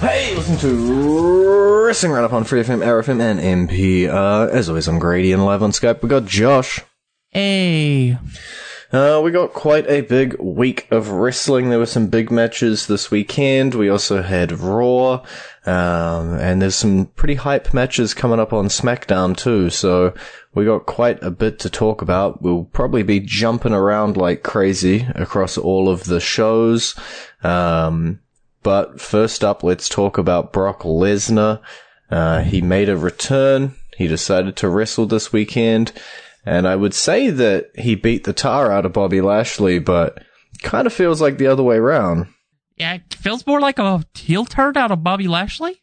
Hey, listen to Wrestling Roundup on Free FM, RFM, and MP. As always, I'm Grady, and live on Skype, we got Josh. Hey. We got quite a big week of wrestling. There were some big matches this weekend. We also had Raw, and there's some pretty hype matches coming up on SmackDown, too. So we got quite a bit to talk about. We'll probably be jumping around like crazy across all of the shows. But first up, let's talk about Brock Lesnar. He made a return. He decided to wrestle this weekend. And I would say that he beat the tar out of Bobby Lashley, but kind of feels like the other way around. Yeah, it feels more like a heel turn out of Bobby Lashley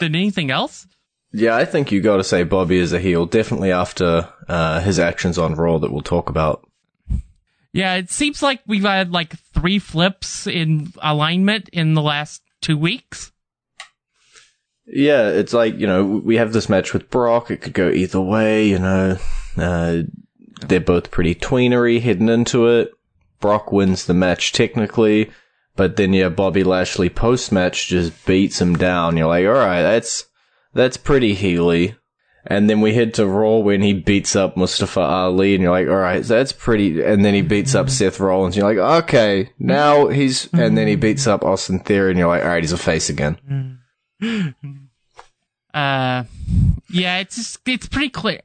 than anything else. Yeah, I think you got to say Bobby is a heel, definitely after his actions on Raw that we'll talk about. Yeah, it seems like we've had like 3 flips in alignment in the last 2 weeks. Yeah, it's like, you know, we have this match with Brock. It could go either way, you know. They're both pretty tweenery heading into it. Brock wins the match technically. But then, yeah, Bobby Lashley post-match just beats him down. You're like, all right, that's pretty heely. And then we head to Raw when he beats up Mustafa Ali, and you're like, all right, that's pretty... And then he beats up Seth Rollins, and you're like, okay, now he's... And then he beats up Austin Theory, and you're like, all right, he's a face again. Yeah, it's just, it's pretty clear.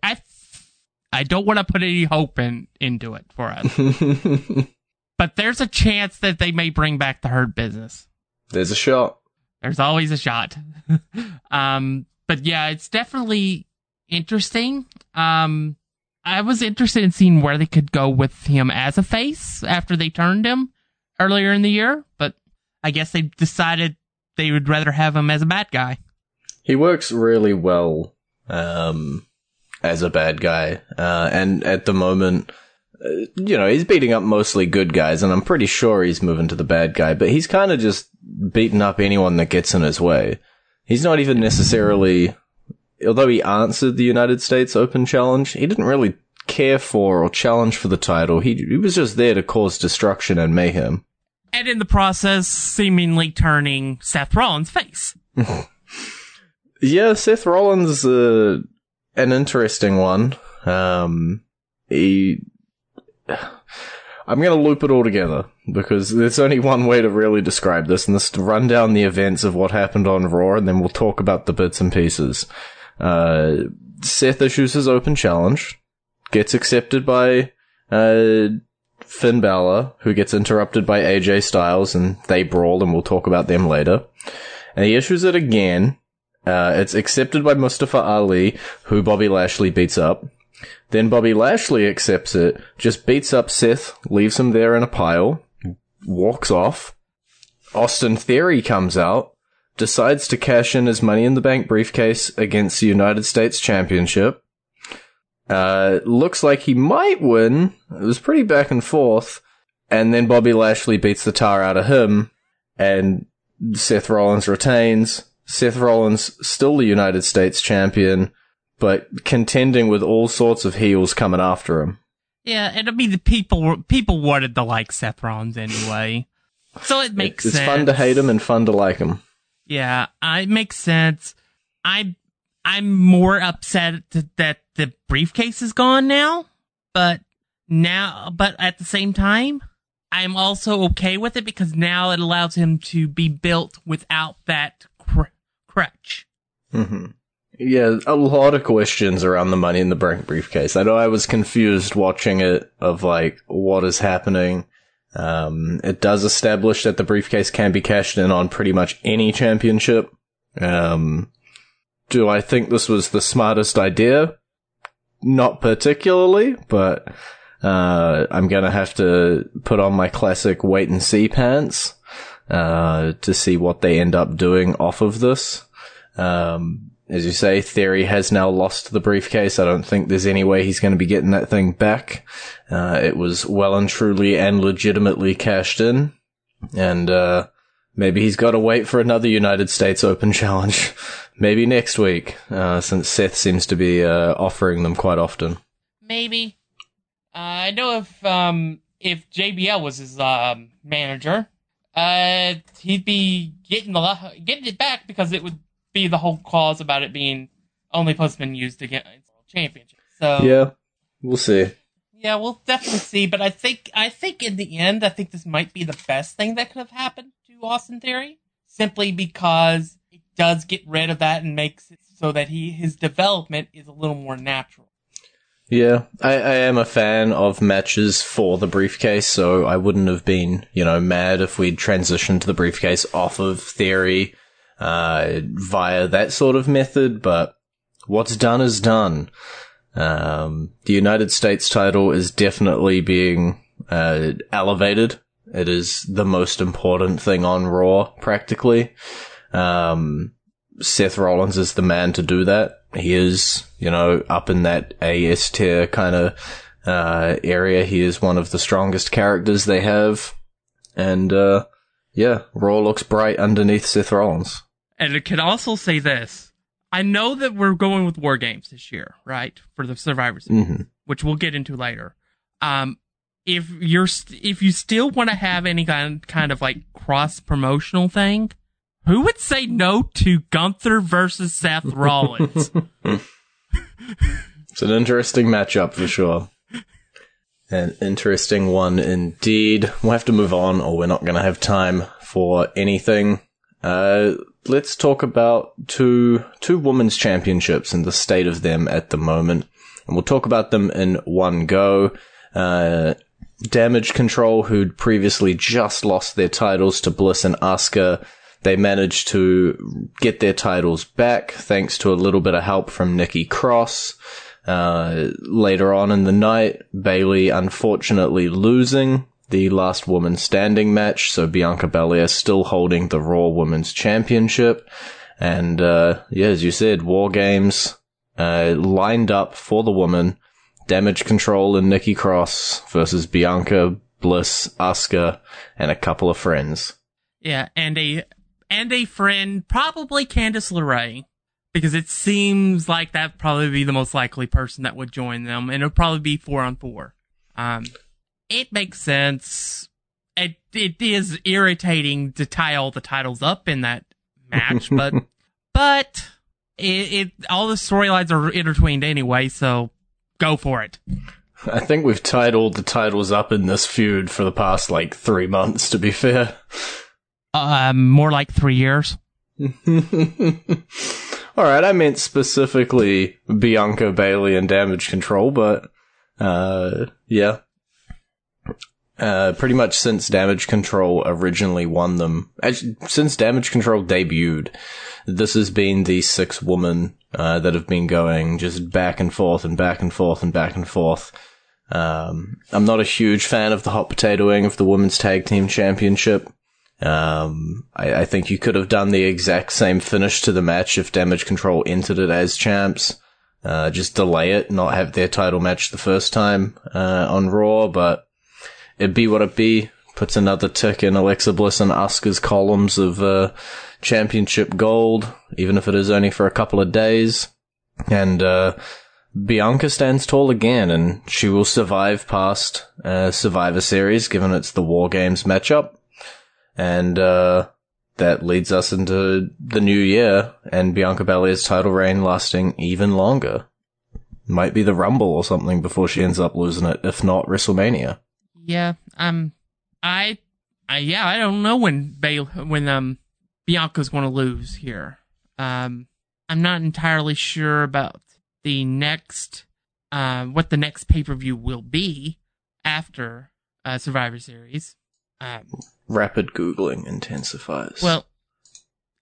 I don't want to put any hope into it for us. But there's a chance that they may bring back the Hurt Business. There's a shot. There's always a shot. But yeah, it's definitely... interesting. I was interested in seeing where they could go with him as a face after they turned him earlier in the year, but I guess they decided they would rather have him as a bad guy. He works really well as a bad guy, and at the moment, you know, he's beating up mostly good guys, and I'm pretty sure he's moving to the bad guy, but he's kind of just beating up anyone that gets in his way. He's not even necessarily... Although he answered the United States Open Challenge, he didn't really care for or challenge for the title. He was just there to cause destruction and mayhem. And in the process, seemingly turning Seth Rollins' face. Yeah, Seth Rollins, an interesting one. I'm going to loop it all together, because there's only one way to really describe this, and this to run down the events of what happened on Raw, and then we'll talk about the bits and pieces. Seth issues his open challenge, gets accepted by Finn Balor, who gets interrupted by AJ Styles, and they brawl, and we'll talk about them later. And he issues it again. It's accepted by Mustafa Ali, who Bobby Lashley beats up. Then Bobby Lashley accepts it, just beats up Seth, leaves him there in a pile, walks off. Austin Theory comes out, decides to cash in his Money in the Bank briefcase against the United States Championship. Looks like he might win. It was pretty back and forth. And then Bobby Lashley beats the tar out of him, and Seth Rollins retains. Seth Rollins, still the United States Champion, but contending with all sorts of heels coming after him. Yeah, and I mean, the people wanted to like Seth Rollins anyway. So it makes sense. It's fun to hate him and fun to like him. Yeah, it makes sense. I'm more upset that the briefcase is gone now, but at the same time, I'm also okay with it because now it allows him to be built without that crutch. Mm-hmm. Yeah, a lot of questions around the Money in the Bank briefcase. I know I was confused watching it of, like, what is happening. It does establish that the briefcase can be cashed in on pretty much any championship. Do I think this was the smartest idea? not particularly, but I'm going to have to put on my classic wait-and-see pants to see what they end up doing off of this. As you say, Theory has now lost the briefcase. I don't think there's any way he's going to be getting that thing back. It was well and truly and legitimately cashed in. And maybe he's got to wait for another United States Open challenge. Maybe next week, since Seth seems to be offering them quite often. Maybe. I know if JBL was his manager, he'd be getting it back, because it would be the whole cause about it being only postman used against championship. So yeah, we'll see. Yeah, we'll definitely see. But I think in the end, I think this might be the best thing that could have happened to Austin Theory, simply because it does get rid of that and makes it so that his development is a little more natural. Yeah, I am a fan of matches for the briefcase, so I wouldn't have been, mad if we'd transitioned to the briefcase off of Theory via that sort of method, but what's done is done. The United States title is definitely being elevated. It is the most important thing on Raw, practically. Seth Rollins is the man to do that. He is, up in that AS tier kind of area. He is one of the strongest characters they have. And, Raw looks bright underneath Seth Rollins. And I can also say this. I know that we're going with War Games this year, right? For the Survivor Series, which we'll get into later. If you still want to have any kind of like cross-promotional thing, who would say no to Gunther versus Seth Rollins? It's an interesting matchup for sure. An interesting one indeed. We'll have to move on, or we're not going to have time for anything. Let's talk about two women's championships and the state of them at the moment. And we'll talk about them in one go. Damage Control, who'd previously just lost their titles to Bliss and Asuka, they managed to get their titles back thanks to a little bit of help from Nikki Cross. Later on in the night, Bayley unfortunately losing the last woman standing match, so Bianca Belair still holding the Raw Women's Championship. And as you said, War Games lined up for the woman. Damage Control and Nikki Cross versus Bianca, Bliss, Asuka, and a couple of friends. Yeah, and a friend, probably Candice LeRae, because it seems like that'd probably be the most likely person that would join them, and it'll probably be 4-on-4. It makes sense. It is irritating to tie all the titles up in that match, but it all the storylines are intertwined anyway, so go for it. I think we've tied all the titles up in this feud for the past, 3 months, to be fair. More like 3 years. Alright, I meant specifically Bianca, Bayley, and Damage Control, but, yeah. Pretty much since Damage Control originally won them, actually, since Damage Control debuted, this has been the 6 women, that have been going just back and forth and back and forth and back and forth. I'm not a huge fan of the hot potatoing of the Women's Tag Team Championship. I think you could have done the exact same finish to the match if Damage Control entered it as champs. Just delay it, not have their title match the first time on Raw, but it be what it be. Puts another tick in Alexa Bliss and Asuka's columns of championship gold, even if it is only for a couple of days. And Bianca stands tall again, and she will survive past Survivor Series, given it's the War Games matchup. And that leads us into the new year, and Bianca Belair's title reign lasting even longer. Might be the Rumble or something before she ends up losing it, if not WrestleMania. Yeah, I don't know when Bianca's going to lose here. I'm not entirely sure about the next, what the next pay-per-view will be after Survivor Series. Rapid Googling intensifies. Well,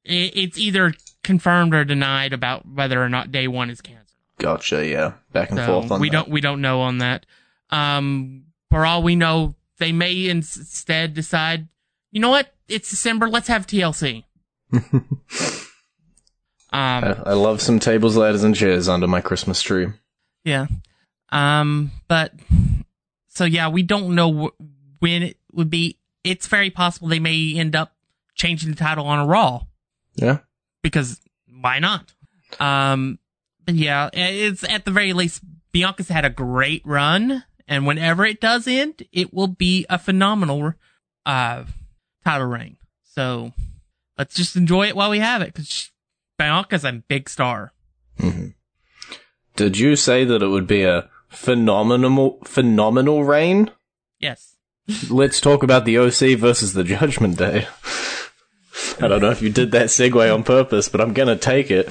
it's either confirmed or denied about whether or not day one is canceled. Gotcha. Yeah, back and forth on that. We don't know on that. For all we know, they may instead decide, you know what? It's December. Let's have TLC. I love some tables, ladders, and chairs under my Christmas tree. Yeah. But so yeah, we don't know when it would be. It's very possible they may end up changing the title on a Raw. Yeah. Because why not? But yeah, it's at the very least, Bianca's had a great run, and whenever it does end, it will be a phenomenal title reign. So let's just enjoy it while we have it, because Bianca's a big star. Mm-hmm. Did you say that it would be a phenomenal reign? Yes. Let's talk about the OC versus the Judgment Day. I don't know if you did that segue on purpose, but I'm going to take it.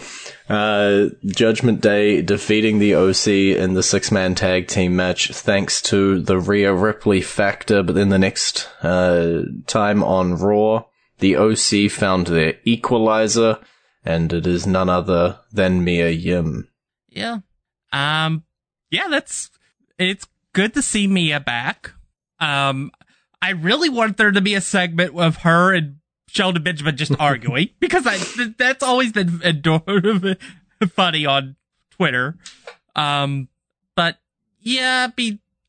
Judgment Day defeating the OC in the six-man tag team match thanks to the Rhea Ripley factor, but then the next time on Raw, the OC found their equalizer, and it is none other than Mia Yim. Yeah. It's good to see Mia back. I really want there to be a segment of her and Sheldon Benjamin just arguing, because that's always been adorable, funny on Twitter. But yeah,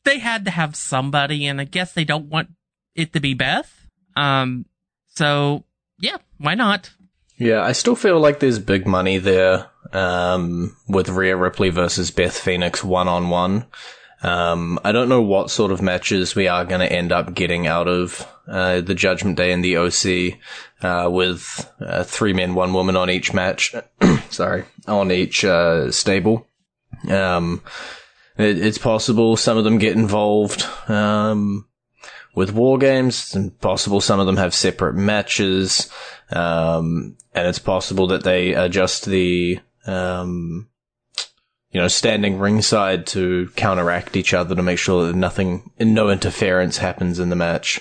they had to have somebody, and I guess they don't want it to be Beth. So yeah, why not? Yeah, I still feel like there's big money there, with Rhea Ripley versus Beth Phoenix 1-on-1. I don't know what sort of matches we are going to end up getting out of the Judgment Day and the OC, with 3 men, 1 woman on each match. Sorry, on each stable. It's possible some of them get involved with War Games. It's possible some of them have separate matches, and it's possible that they adjust the standing ringside to counteract each other to make sure that no interference happens in the match.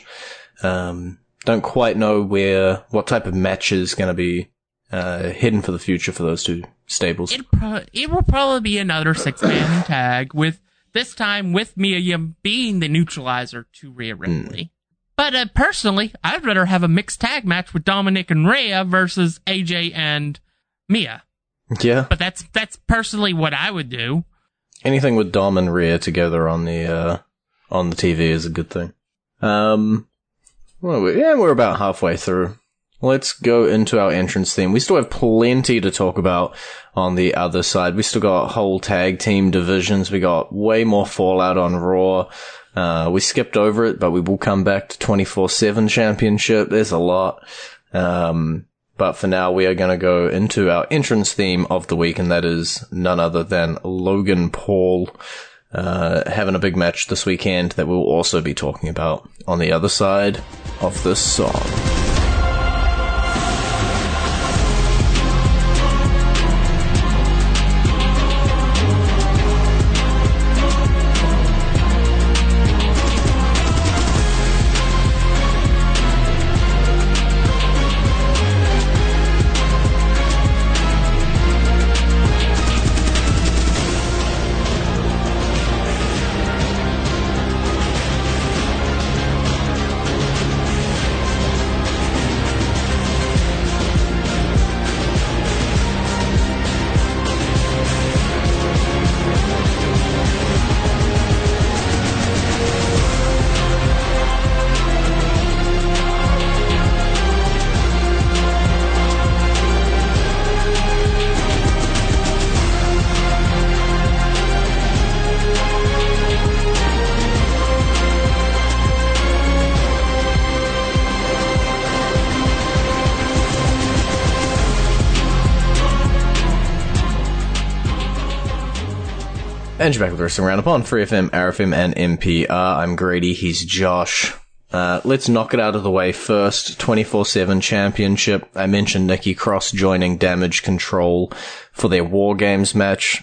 Don't quite know what type of match is going to be hidden for the future for those two stables. It will probably be another 6-man tag, with this time with Mia Yim being the neutralizer to Rhea Ripley. But personally, I'd rather have a mixed tag match with Dominic and Rhea versus AJ and Mia. Yeah. But that's personally what I would do. Anything with Dom and Rhea together on the TV is a good thing. We're about halfway through. Let's go into our entrance theme. We still have plenty to talk about on the other side. We still got whole tag team divisions. We got way more fallout on Raw. We skipped over it, but we will come back to 24/7 championship. There's a lot. But for now, we are going to go into our entrance theme of the week, and that is none other than Logan Paul having a big match this weekend that we'll also be talking about on the other side of this song. And you're back with the Wrestling Roundup on Free FM, RFM, and MPR. I'm Grady, he's Josh. Let's knock it out of the way first. 24/7 championship. I mentioned Nikki Cross joining Damage Control for their War Games match.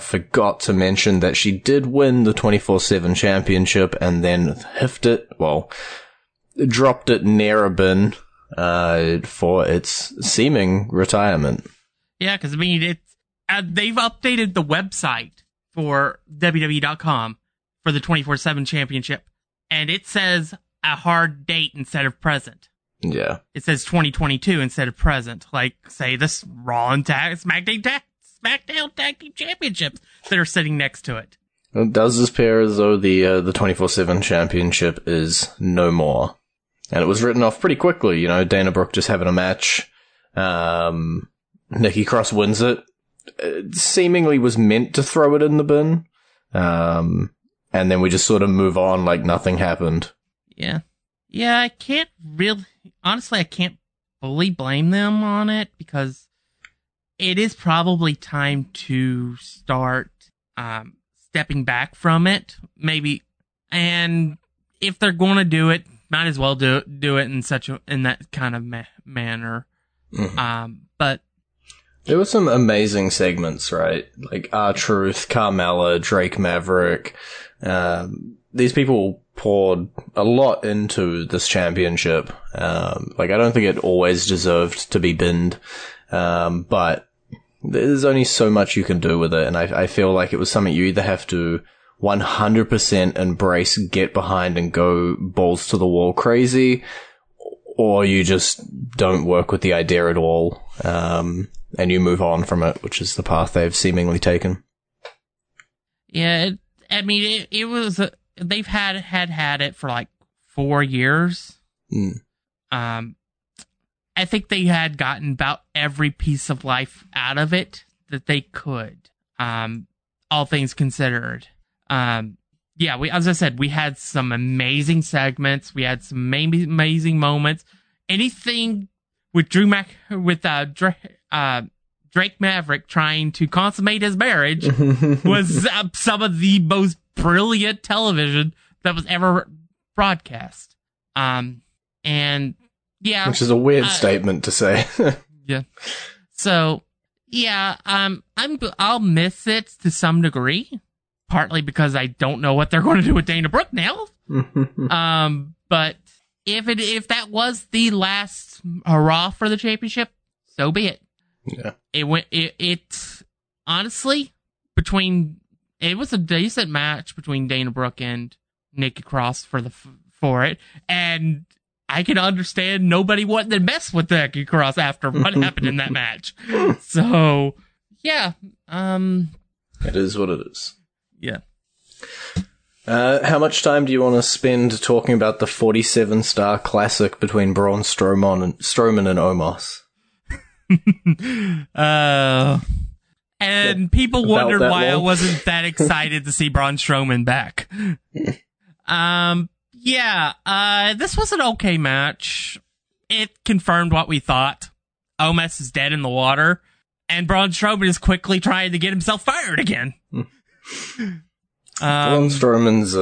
Forgot to mention that she did win the 24/7 championship and then dropped it near a bin for its seeming retirement. Yeah, because I mean, They've updated the website for WWE.com for the 24/7 championship, and it says a hard date instead of present. Yeah. It says 2022 instead of present. Like, say, this Raw and SmackDown Tag Team Championships that are sitting next to it. It does appear as though the 24/7 championship is no more. And it was written off pretty quickly, you know, Dana Brooke just having a match. Nikki Cross wins it. It seemingly was meant to throw it in the bin. And then we just sort of move on like nothing happened. Yeah. Yeah, I can't really... Honestly, I can't fully blame them on it because it is probably time to start stepping back from it, maybe. And if they're going to do it, might as well do it in that kind of manner. Mm-hmm. But there were some amazing segments, right? Like R-Truth, Carmella, Drake Maverick. These people poured a lot into this championship. Like, I don't think it always deserved to be binned, but there's only so much you can do with it, and I feel like it was something you either have to 100% embrace, get behind, and go balls to the wall crazy, or you just don't work with the idea at all, and you move on from it, which is the path they've seemingly taken. Yeah, it was... They've had it for like 4 years. Mm. I think they had gotten about every piece of life out of it that they could. All things considered. Yeah, as I said, we had some amazing segments. We had some amazing moments. Anything with Drake Maverick trying to consummate his marriage was some of the most brilliant television that was ever broadcast. And yeah, which is a weird statement to say. Yeah. So yeah, I'll miss it to some degree, partly because I don't know what they're going to do with Dana Brooke now. But if that was the last hurrah for the championship, so be it. Yeah. It honestly It was a decent match between Dana Brooke and Nikki Cross for it, and I can understand nobody wanting to mess with Nikki Cross after what happened in that match. So, yeah, it is what it is. Yeah. How much time do you want to spend talking about the 47-star classic between Braun Strowman and Omos? And people wondered why I wasn't that excited to see Braun Strowman back. This was an okay match. It confirmed what we thought. Omos is dead in the water, and Braun Strowman is quickly trying to get himself fired again. Braun Strowman's,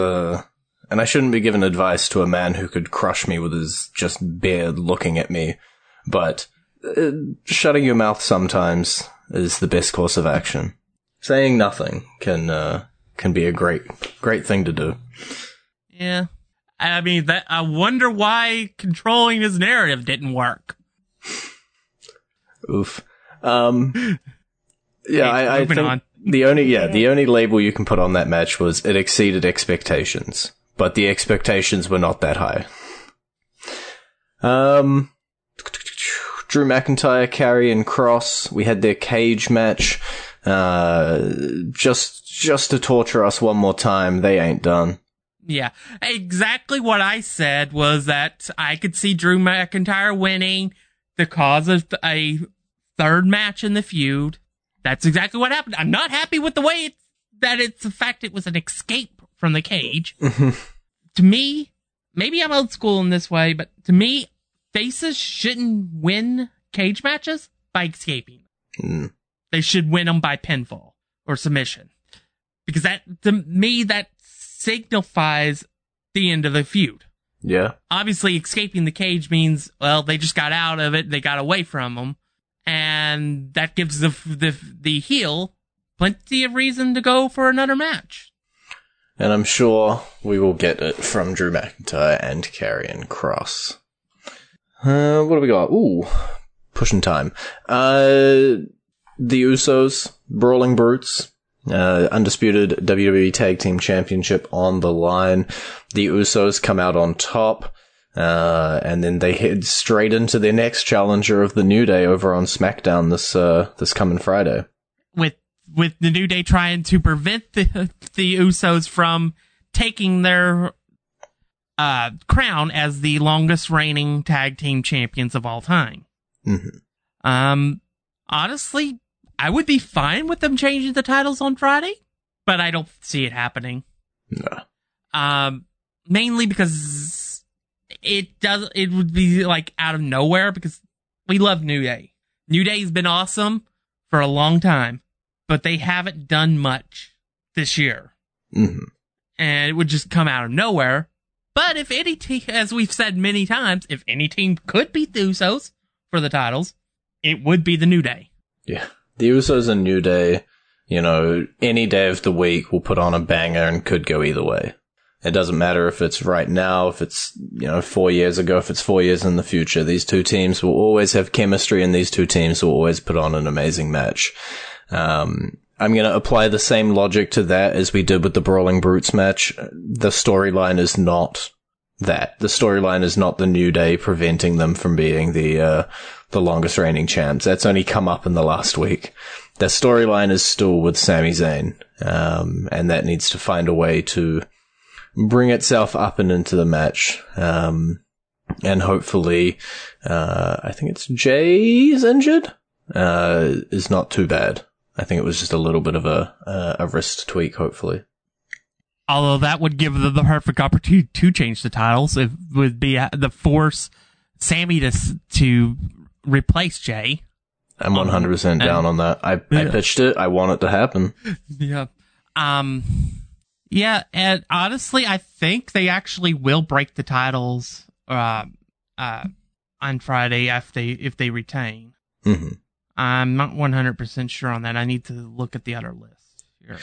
and I shouldn't be giving advice to a man who could crush me with his just beard looking at me, but shutting your mouth sometimes is the best course of action. Saying nothing can be a great thing to do. Yeah. I mean, I wonder why controlling his narrative didn't work. Oof. Yeah, hey, I think on. The only label you can put on that match was it exceeded expectations, but the expectations were not that high. Drew McIntyre, Karrion Kross, we had their cage match, just to torture us one more time. They ain't done. Yeah, exactly what I said was that I could see Drew McIntyre winning the cause of a third match in the feud. That's exactly what happened. I'm not happy with the way it's the fact it was an escape from the cage. To me, maybe I'm old school in this way, but to me, faces shouldn't win cage matches by escaping. Mm. They should win them by pinfall or submission. Because that, to me, that signifies the end of the feud. Yeah. Obviously, escaping the cage means, well, they just got out of it. They got away from them. And that gives the heel plenty of reason to go for another match. And I'm sure we will get it from Drew McIntyre and Karrion Kross. What do we got? Ooh, pushing time. The Usos, Brawling Brutes. Undisputed WWE Tag Team Championship on the line. The Usos come out on top, and then they head straight into their next challenger of the New Day over on SmackDown this coming Friday. With the New Day trying to prevent the Usos from taking their crown as the longest reigning tag team champions of all time. Mm-hmm. Honestly, I would be fine with them changing the titles on Friday, but I don't see it happening. No. Mainly because it would be like out of nowhere, because we love New Day. New Day's been awesome for a long time, but they haven't done much this year. Mm-hmm. And it would just come out of nowhere. But if any team, as we've said many times, if any team could beat the Usos for the titles, it would be the New Day. Yeah. The Usos and New Day, you know, any day of the week will put on a banger and could go either way. It doesn't matter if it's right now, if it's, you know, 4 years ago, if it's 4 years in the future. These two teams will always have chemistry, and these two teams will always put on an amazing match. I'm going to apply the same logic to that as we did with the Brawling Brutes match. The storyline is not that. The storyline is not the New Day preventing them from being the longest reigning champs. That's only come up in the last week. Their storyline is still with Sami Zayn, and that needs to find a way to bring itself up and into the match. And hopefully, I think it's Jay's injured, is not too bad. I think it was just a little bit of a wrist tweak, hopefully. Although that would give them the perfect opportunity to change the titles. It would be the force Sami to replace Jay. I'm 100% down on that. I pitched it. I want it to happen. Yeah. Yeah, and honestly, I think they actually will break the titles on Friday if they retain. Mm-hmm. I'm not 100% sure on that. I need to look at the other list here.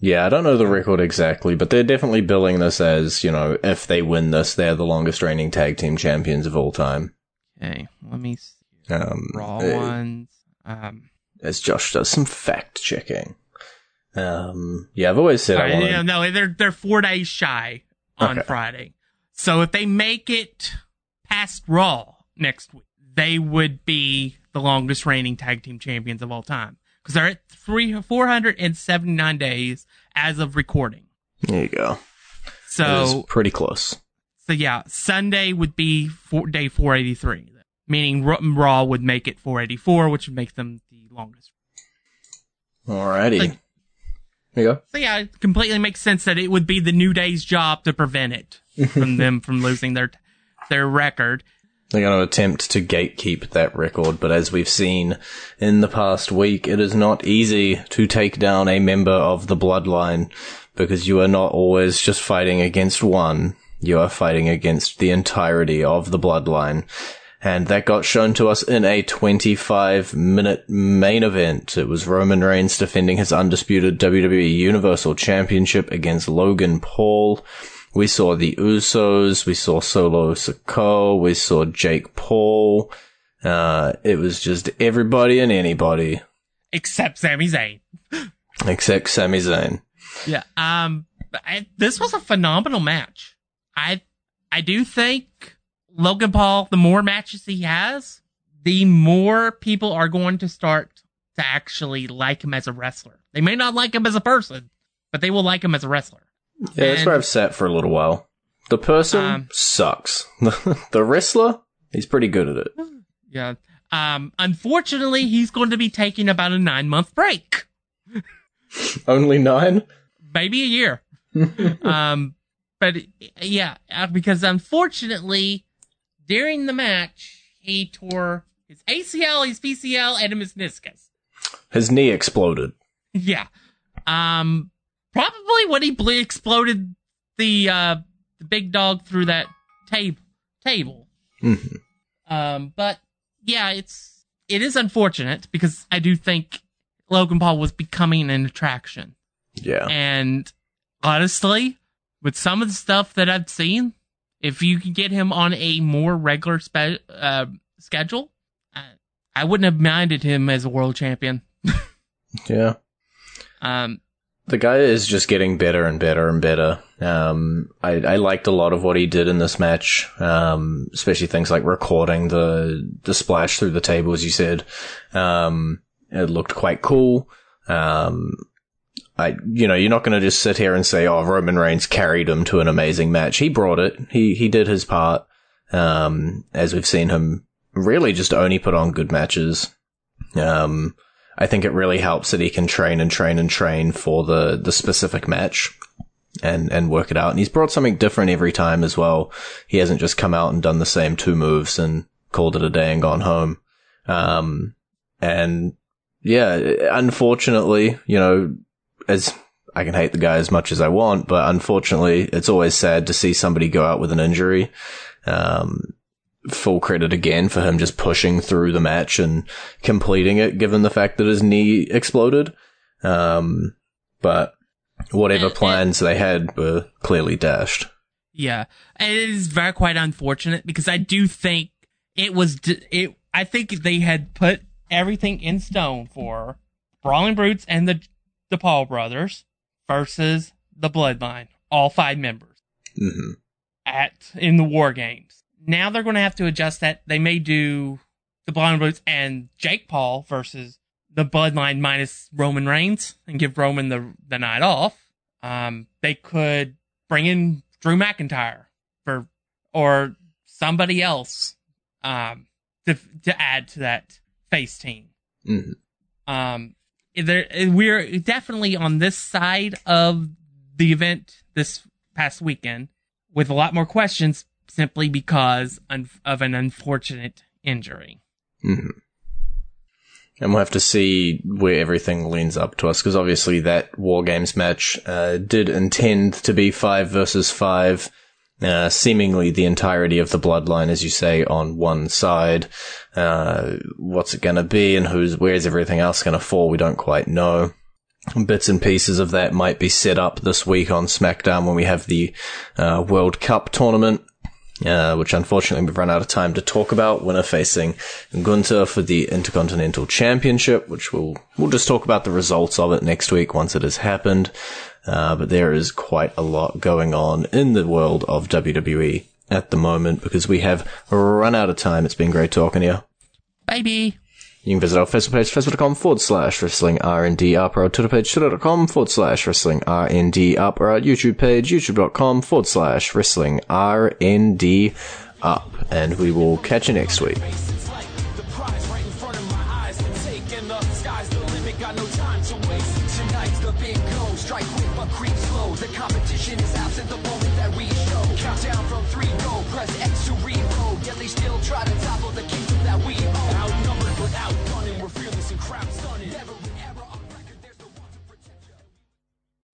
Yeah, I don't know the record exactly, but they're definitely billing this as, you know, if they win this, they're the longest reigning tag team champions of all time. Okay, let me see. Raw ones. As Josh does some fact checking. Yeah, I've always said I want to... No, they're 4 days shy on Friday. So if they make it past Raw next week, they would be the longest reigning tag team champions of all time. Because they're at 479 days as of recording. There you go. So that is pretty close. So yeah, Sunday would be day 483, meaning Raw would make it 484, which would make them the longest. Alrighty. There you go. So yeah, it completely makes sense that it would be the New Day's job to prevent it from them from losing their record. They're going to attempt to gatekeep that record, but as we've seen in the past week, it is not easy to take down a member of the bloodline, because you are not always just fighting against one. You are fighting against the entirety of the bloodline. And that got shown to us in a 25-minute main event. It was Roman Reigns defending his undisputed WWE Universal Championship against Logan Paul. We saw the Usos, we saw Solo Sikoa, we saw Jake Paul. It was just everybody and anybody. Except Sami Zayn. Except Sami Zayn. Yeah. This was a phenomenal match. I do think Logan Paul, the more matches he has, the more people are going to start to actually like him as a wrestler. They may not like him as a person, but they will like him as a wrestler. Yeah, that's where I've sat for a little while. The person sucks. The wrestler, he's pretty good at it. Yeah. Unfortunately, he's going to be taking about a 9-month break. Only 9? Maybe a year. But yeah, because unfortunately, during the match, he tore his ACL, his PCL, and his meniscus. His knee exploded. Yeah. Probably when he exploded the big dog through that table. Mm-hmm. But yeah, it is unfortunate, because I do think Logan Paul was becoming an attraction. Yeah. And honestly, with some of the stuff that I've seen, if you could get him on a more regular schedule, I wouldn't have minded him as a world champion. Yeah. The guy is just getting better and better and better. I liked a lot of what he did in this match, especially things like recording the splash through the table, as you said. It looked quite cool. You're not going to just sit here and say, oh, Roman Reigns carried him to an amazing match. He brought it. He did his part. As we've seen him really just only put on good matches. I think it really helps that he can train and train and train for the specific match and work it out. And he's brought something different every time as well. He hasn't just come out and done the same two moves and called it a day and gone home. Unfortunately, as I can hate the guy as much as I want, but unfortunately, it's always sad to see somebody go out with an injury. Full credit again for him just pushing through the match and completing it, given the fact that his knee exploded. But whatever plans they had were clearly dashed. Yeah, and it is very quite unfortunate because I do think it was. I think they had put everything in stone for Brawling Brutes and the Paul brothers versus the Bloodline, all five members in the War Games. Now they're going to have to adjust that. They may do the Brawling Brutes and Jake Paul versus the Bloodline minus Roman Reigns and give Roman the night off. They could bring in Drew McIntyre or somebody else to add to that face team. Mm-hmm. We're definitely on this side of the event this past weekend with a lot more questions, simply because of an unfortunate injury. Mm-hmm. And we'll have to see where everything lends up to us, because obviously that War Games match did intend to be 5 versus 5, seemingly the entirety of the Bloodline, as you say, on one side. What's it going to be, and where's everything else going to fall? We don't quite know. Bits and pieces of that might be set up this week on SmackDown when we have the World Cup tournament. Which unfortunately we've run out of time to talk about. Winner facing Gunther for the Intercontinental Championship, which we'll just talk about the results of it next week once it has happened. But there is quite a lot going on in the world of WWE at the moment because we have run out of time. It's been great talking to you. Baby. You can visit our Facebook page, facebook.com/WrestlingRND, up our Twitter page, twitter.com/WrestlingRND, up our YouTube page, youtube.com/WrestlingRND, up. And we will catch you next week.